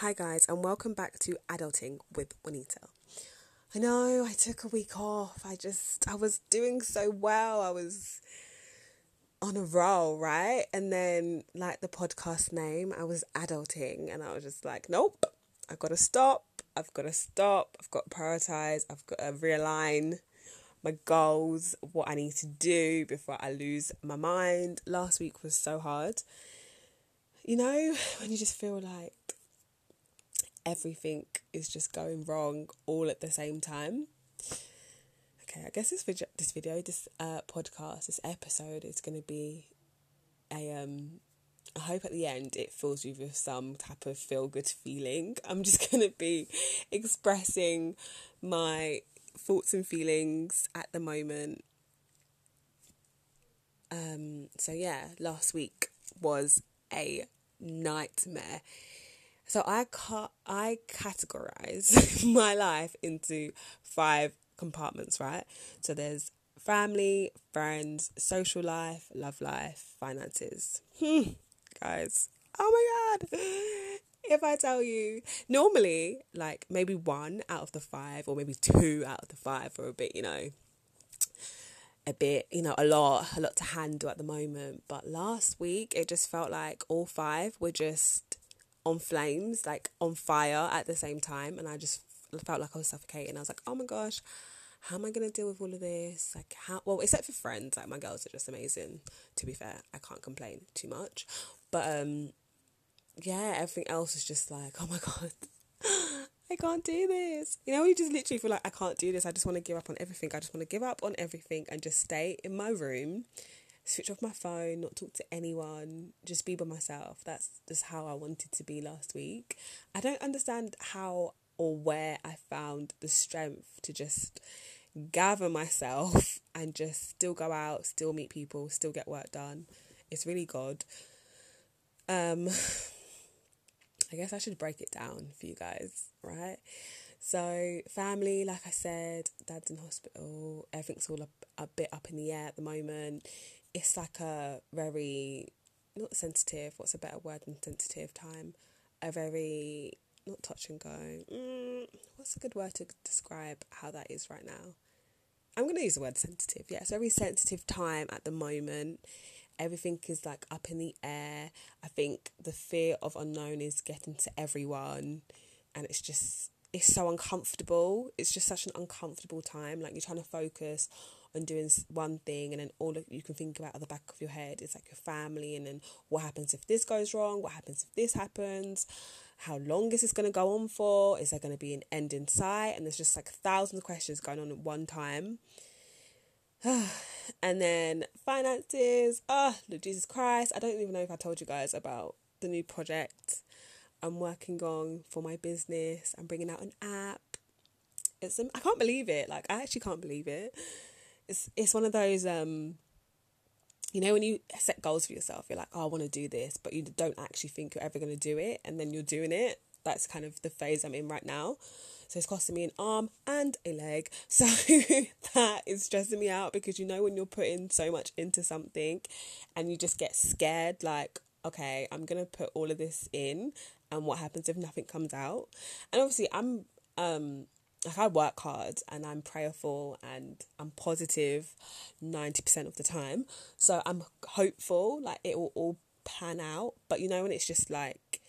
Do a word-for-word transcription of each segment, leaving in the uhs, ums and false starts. Hi guys, and welcome back to Adulting with Juanita. I know I took a week off. I just I was doing so well. I was on a roll, right? And then, like the podcast name, I was adulting, and I was just like, nope. I've got to stop. I've got to stop. I've got to prioritize. I've got to realign my goals, what I need to do before I lose my mind. Last week was so hard. You know, when you just feel like everything is just going wrong all at the same time. Okay, I guess this video, this video, this uh, podcast, this episode is going to be a, um, I hope at the end it fills you with some type of feel-good feeling. I'm just going to be expressing my thoughts and feelings at the moment. Um. So yeah, last week was a nightmare. So I ca- I categorize my life into five compartments, right? So there's family, friends, social life, love life, finances. Hmm, guys, oh my God. If I tell you, normally, like maybe one out of the five or maybe two out of the five are a bit, you know, a bit, you know, a lot, a lot to handle at the moment. But last week, it just felt like all five were just on flames, like on fire at the same time, and I just felt like I was suffocating. I was like, oh my gosh, how am I gonna deal with all of this? Like, how? Well, except for friends, like my girls are just amazing, to be fair. I can't complain too much, but um yeah, everything else is just like, oh my God, I can't do this. You know, you just literally feel like, I can't do this. I just want to give up on everything. I just want to give up on everything and just stay in my room, switch off my phone, not talk to anyone, just be by myself. That's just how I wanted to be last week. I don't understand how or where I found the strength to just gather myself and just still go out, still meet people, still get work done. It's really God. Um, I guess I should break it down for you guys, right? So family, like I said, dad's in hospital, everything's all a, a bit up in the air at the moment. It's like a very, not sensitive, what's a better word than sensitive time? A very, not touch and go. Mm, what's a good word to describe how that is right now? I'm going to use the word sensitive. Yeah, it's a very sensitive time at the moment. Everything is like up in the air. I think the fear of unknown is getting to everyone. And it's just, it's so uncomfortable. It's just such an uncomfortable time. Like, you're trying to focus and doing one thing, and then all you can think about at the back of your head is like your family, and then what happens if this goes wrong, what happens if this happens, how long is this going to go on for, is there going to be an end in sight? And there's just like thousands of questions going on at one time. And then finances, oh Jesus Christ, I don't even know if I told you guys about the new project I'm working on for my business. I'm bringing out an app. It's I can't believe it like I actually can't believe it. It's it's one of those, um, you know, when you set goals for yourself, you're like, oh, I want to do this, but you don't actually think you're ever going to do it, and then you're doing it. That's kind of the phase I'm in right now. So it's costing me an arm and a leg. So that is stressing me out, because you know when you're putting so much into something and you just get scared, like, okay, I'm going to put all of this in, and what happens if nothing comes out? And obviously I'm... um. Like, I work hard and I'm prayerful and I'm positive ninety percent of the time. So I'm hopeful, like, it will all pan out. But, you know, when it's just like,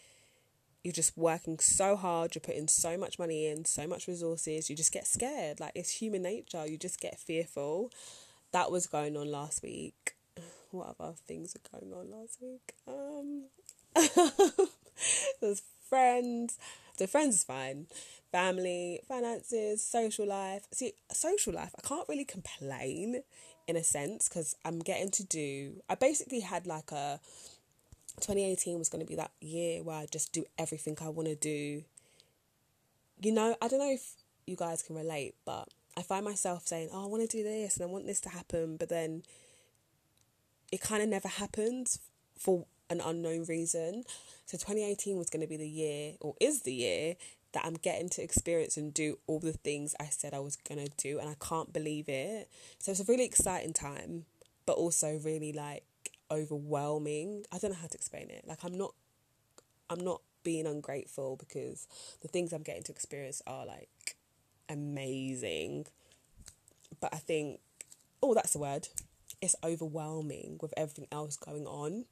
you're just working so hard, you're putting so much money in, so much resources, you just get scared. Like, it's human nature. You just get fearful. That was going on last week. What other things were going on last week? Um, There's friends. So friends is fine. Family, finances, social life. See, social life, I can't really complain in a sense, because I'm getting to do... I basically had like a... twenty eighteen was going to be that year where I just do everything I want to do. You know, I don't know if you guys can relate, but I find myself saying, oh, I want to do this and I want this to happen, but then it kind of never happens for an unknown reason. So twenty eighteen was going to be the year, or is the year, that I'm getting to experience and do all the things I said I was going to do, and I can't believe it. So it's a really exciting time, but also really, like, overwhelming. I don't know how to explain it. Like, I'm not, I'm not being ungrateful, because the things I'm getting to experience are like amazing. But I think, oh, that's the word. It's overwhelming with everything else going on.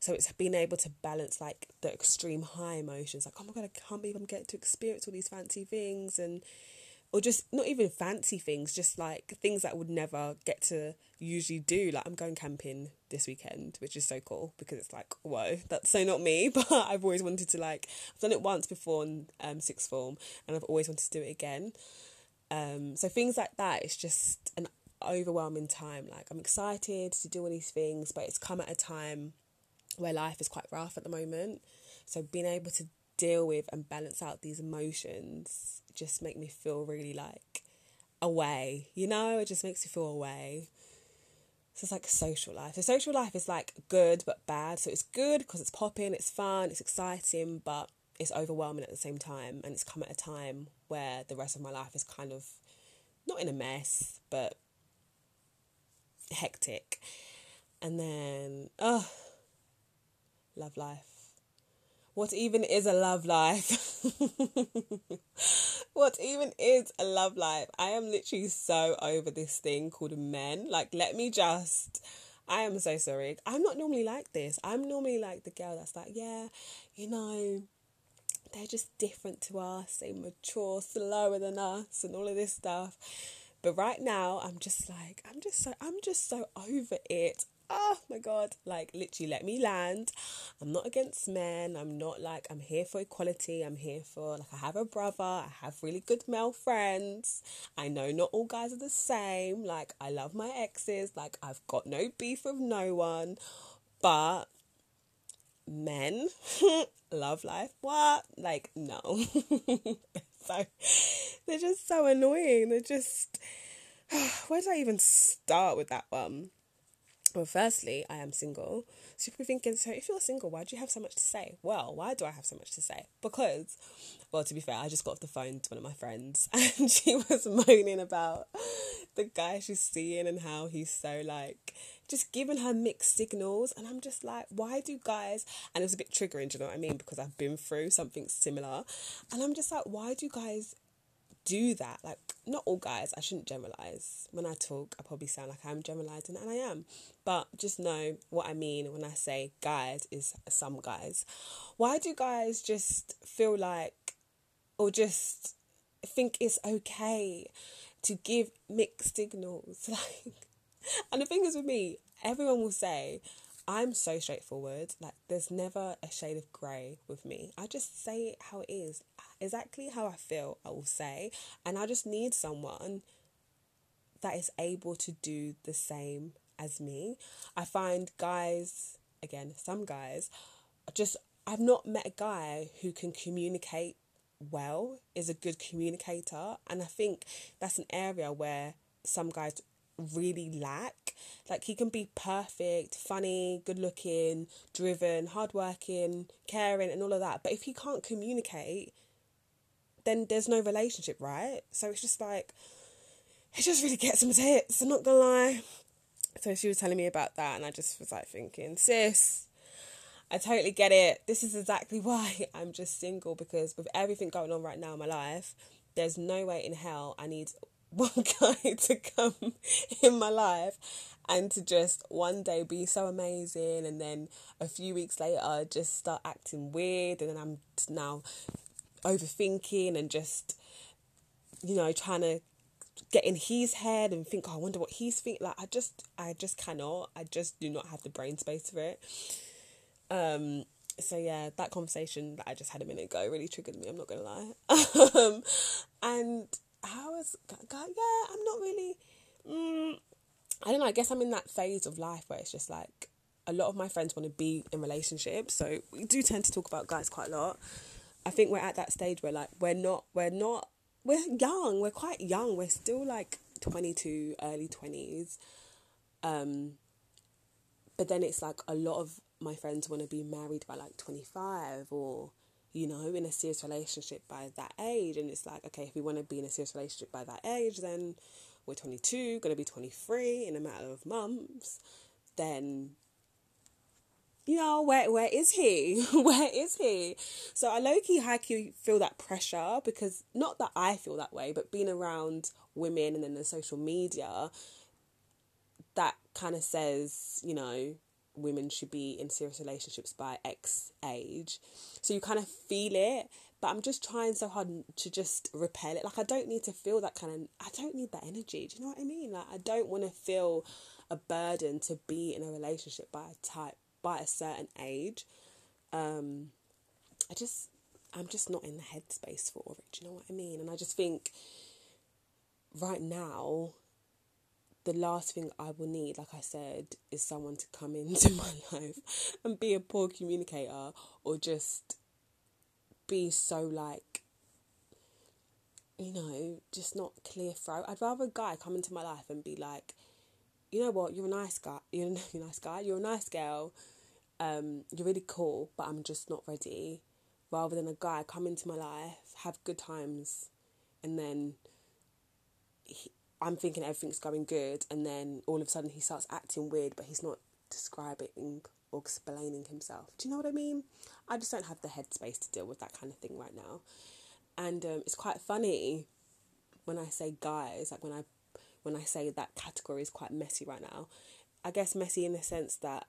So it's being able to balance like the extreme high emotions, like, oh my God, I can't believe I'm getting to experience all these fancy things, and or just not even fancy things, just like things that I would never get to usually do. Like I'm going camping this weekend, which is so cool because it's like, whoa, that's so not me. But I've always wanted to, like, I've done it once before in um, sixth form, and I've always wanted to do it again. Um, so things like that, it's just an overwhelming time. Like I'm excited to do all these things, but it's come at a time where life is quite rough at the moment. So being able to deal with and balance out these emotions just make me feel really like away, you know, it just makes you feel away. So it's like social life. So social life is like good but bad. So it's good because it's popping, it's fun, it's exciting, but it's overwhelming at the same time. And it's come at a time where the rest of my life is kind of not in a mess, but hectic. And then, oh, love life. What even is a love life? What even is a love life? I am literally so over this thing called men. Like, let me just... I am so sorry. I'm not normally like this. I'm normally like the girl that's like, yeah, you know, they're just different to us. They mature slower than us and all of this stuff. But right now, I'm just like, I'm just so, I'm just so over it. Oh my God, like literally let me land. I'm not against men. I'm not like, I'm here for equality. I'm here for, like, I have a brother. I have really good male friends. I know not all guys are the same. Like, I love my exes. Like, I've got no beef with no one. But men, love life, what? Like, no. So they're just so annoying. They're just, where did I even start with that one? Well, firstly, I am single. So you're probably thinking, so if you're single, why do you have so much to say? Well, why do I have so much to say? Because, well, to be fair, I just got off the phone to one of my friends and she was moaning about the guy she's seeing and how he's so, like, just giving her mixed signals. And I'm just like, why do guys... And it was a bit triggering, do you know what I mean? Because I've been through something similar. And I'm just like, why do guys... do that? Like, not all guys, I shouldn't generalize. When I talk, I probably sound like I'm generalizing, and I am, but just know what I mean when I say guys is some guys. Why do guys just feel like, or just think it's okay to give mixed signals? Like, and the thing is with me, everyone will say I'm so straightforward. Like, there's never a shade of grey with me. I just say it how it is. Exactly how I feel, I will say. And I just need someone that is able to do the same as me. I find guys, again, some guys, just, I've not met a guy who can communicate well, is a good communicator. And I think that's an area where some guys really lack. Like, he can be perfect, funny, good looking, driven, hardworking, caring and all of that, but if he can't communicate, then there's no relationship, right? So it's just like, it just really gets some tits, I'm not gonna lie. So she was telling me about that and I just was like thinking, sis, I totally get it. This is exactly why I'm just single, because with everything going on right now in my life, there's no way in hell I need one guy to come in my life and to just one day be so amazing and then a few weeks later just start acting weird, and then I'm now overthinking and just, you know, trying to get in his head and think, oh, I wonder what he's thinking. Like, I just I just cannot I just do not have the brain space for it. Um so yeah, that conversation that I just had a minute ago really triggered me, I'm not gonna lie. um and How is God? Yeah, I'm not really. Mm, I don't know. I guess I'm in that phase of life where it's just like a lot of my friends want to be in relationships, so we do tend to talk about guys quite a lot. I think we're at that stage where like we're not, we're not, we're young. We're quite young. We're still like twenty-two, early twenties. Um, but then it's like a lot of my friends want to be married by like twenty-five or, you know, in a serious relationship by that age. And it's like, okay, if we want to be in a serious relationship by that age, then we're twenty-two, going to be twenty-three in a matter of months. Then you know, where where is he? Where is he? So I low-key, high-key feel that pressure, because not that I feel that way, but being around women and then the social media, that kind of says, you know, women should be in serious relationships by X age. So you kind of feel it, but I'm just trying so hard to just repel it. Like, I don't need to feel that kind of, I don't need that energy. Do you know what I mean? Like, I don't want to feel a burden to be in a relationship by a type, by a certain age. um, I just, I'm just not in the headspace for it, do you know what I mean? And I just think, right now, the last thing I will need, like I said, is someone to come into my life and be a poor communicator, or just be so, like, you know, just not clear throat. I'd rather a guy come into my life and be like, you know what, you're a nice guy, you're a nice guy, you're a nice girl, um, you're really cool, but I'm just not ready, rather than a guy come into my life, have good times, and then he, I'm thinking everything's going good, and then all of a sudden he starts acting weird, but he's not describing or explaining himself. Do you know what I mean? I just don't have the headspace to deal with that kind of thing right now. And um, it's quite funny when I say guys, like when I when I say that category is quite messy right now. I guess messy in the sense that,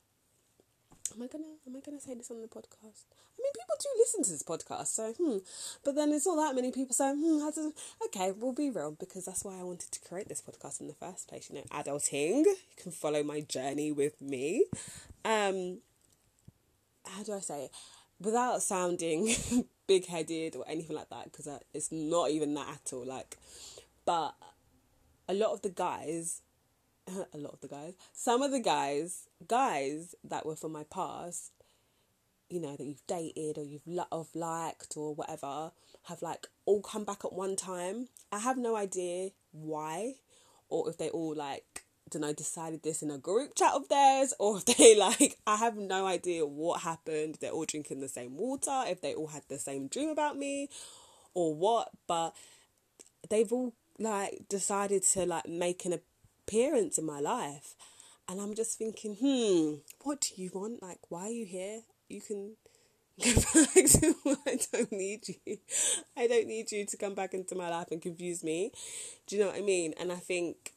am I gonna am I gonna say this on the podcast? I mean, people do listen to this podcast, so hmm. But then there's not that many people, so hmm. How to, okay, we'll be real, because that's why I wanted to create this podcast in the first place. You know, adulting. You can follow my journey with me. Um, how do I say it? Without sounding big headed or anything like that, because it's not even that at all. Like, but a lot of the guys. a lot of the guys, some of the guys, guys that were from my past, you know, that you've dated or you've lo- or liked or whatever, have like all come back at one time. I have no idea why, or if they all like, don't know, decided this in a group chat of theirs, or if they like, I have no idea what happened. They're all drinking the same water, if they all had the same dream about me or what, but they've all like decided to like make an appearance appearance in my life, and I'm just thinking, hmm what do you want? Like, why are you here? You can go back to I don't need you I don't need you to come back into my life and confuse me. Do you know what I mean? And I think,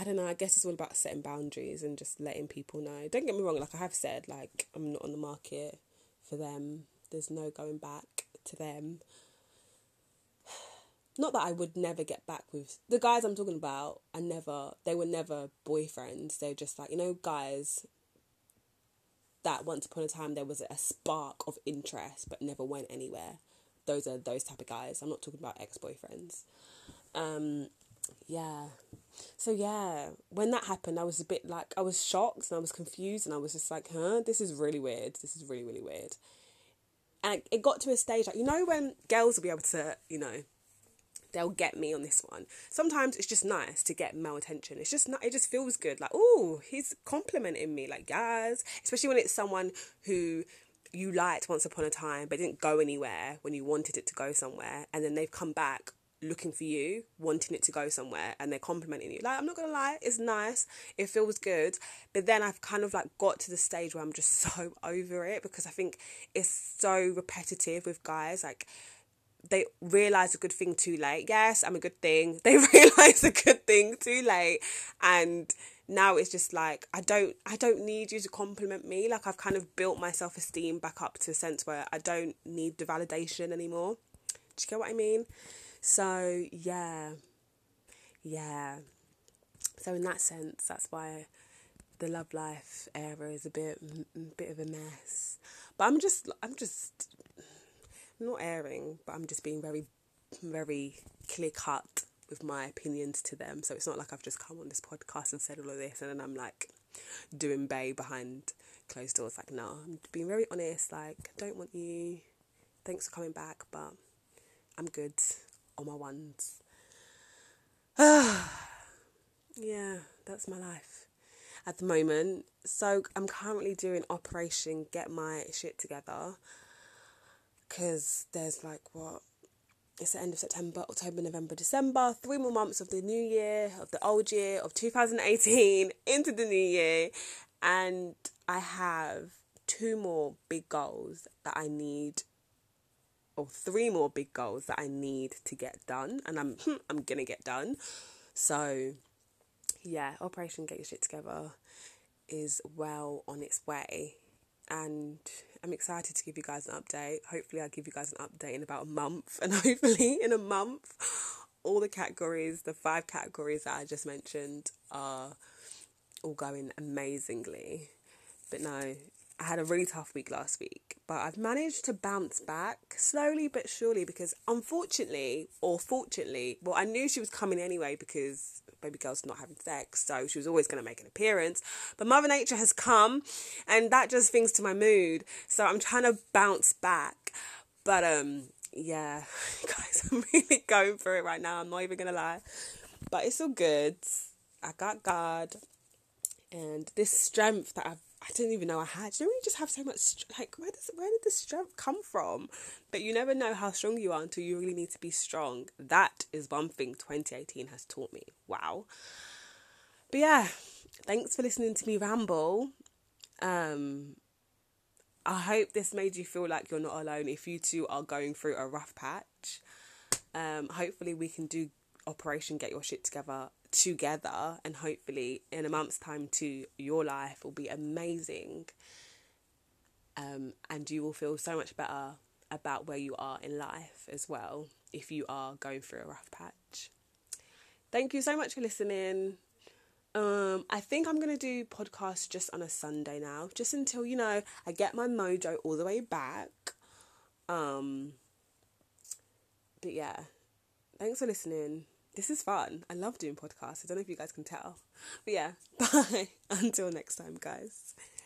I don't know, I guess it's all about setting boundaries and just letting people know. Don't get me wrong, like I have said, like I'm not on the market for them. There's no going back to them. Not that I would never get back with the guys I'm talking about. I never, they were never boyfriends. They're just like, you know, guys that once upon a time there was a spark of interest but never went anywhere. Those are those type of guys. I'm not talking about ex-boyfriends. Um, yeah. So yeah, when that happened, I was a bit like, I was shocked and I was confused and I was just like, huh, this is really weird. This is really, really weird. And it got to a stage, like, you know, when girls will be able to, you know, they'll get me on this one. Sometimes it's just nice to get male attention. It's just not, it just feels good. Like, oh, he's complimenting me. Like, yes. Especially when it's someone who you liked once upon a time, but didn't go anywhere when you wanted it to go somewhere. And then they've come back looking for you, wanting it to go somewhere, and they're complimenting you. Like, I'm not going to lie, it's nice. It feels good. But then I've kind of like got to the stage where I'm just so over it, because I think it's so repetitive with guys. Like, they realise a good thing too late. Yes, I'm a good thing. They realise a good thing too late. And now it's just like, I don't I don't need you to compliment me. Like, I've kind of built my self-esteem back up to a sense where I don't need the validation anymore. Do you get what I mean? So, yeah. Yeah. So, in that sense, that's why the love life era is a bit, a bit of a mess. But I'm just... I'm just... not airing, but I'm just being very, very clear cut with my opinions to them. So it's not like I've just come on this podcast and said all of this and then I'm like doing bae behind closed doors. Like, no, I'm being very honest. Like, don't want you, thanks for coming back, but I'm good on my ones. Yeah, that's my life at the moment. So I'm currently doing Operation Get My Shit Together, because there's like, what, it's the end of September, October, November, December, three more months of the new year, of the old year, of two thousand eighteen, into the new year, And I have two more big goals that I need, or three more big goals that I need to get done, and I'm I'm gonna get done. So yeah, Operation Get Your Shit Together is well on its way, and I'm excited to give you guys an update. Hopefully I'll give you guys an update in about a month, and hopefully in a month all the categories, the five categories that I just mentioned, are all going amazingly. But no, I had a really tough week last week, but I've managed to bounce back slowly but surely, because unfortunately, or fortunately, well, I knew she was coming anyway because baby girl's not having sex, so she was always going to make an appearance. But Mother Nature has come, and that just things to my mood. So I'm trying to bounce back. But um, yeah, guys, I'm really going through it right now. I'm not even going to lie. But it's all good. I got God. And this strength that I've I didn't even know I had. You know, you just have so much, st- like, where does where did this strength come from? But you never know how strong you are until you really need to be strong. That is one thing twenty eighteen has taught me. Wow. But yeah, thanks for listening to me ramble. Um, I hope this made you feel like you're not alone if you two are going through a rough patch. Um, hopefully we can do Operation Get Your Shit Together together, and hopefully in a month's time to your life will be amazing, um and you will feel so much better about where you are in life as well if you are going through a rough patch. Thank you so much for listening. um I think I'm gonna do podcasts just on a Sunday now, just until, you know, I get my mojo all the way back. Um but yeah, thanks for listening. This is fun. I love doing podcasts. I don't know if you guys can tell. But yeah, bye. Until next time, guys.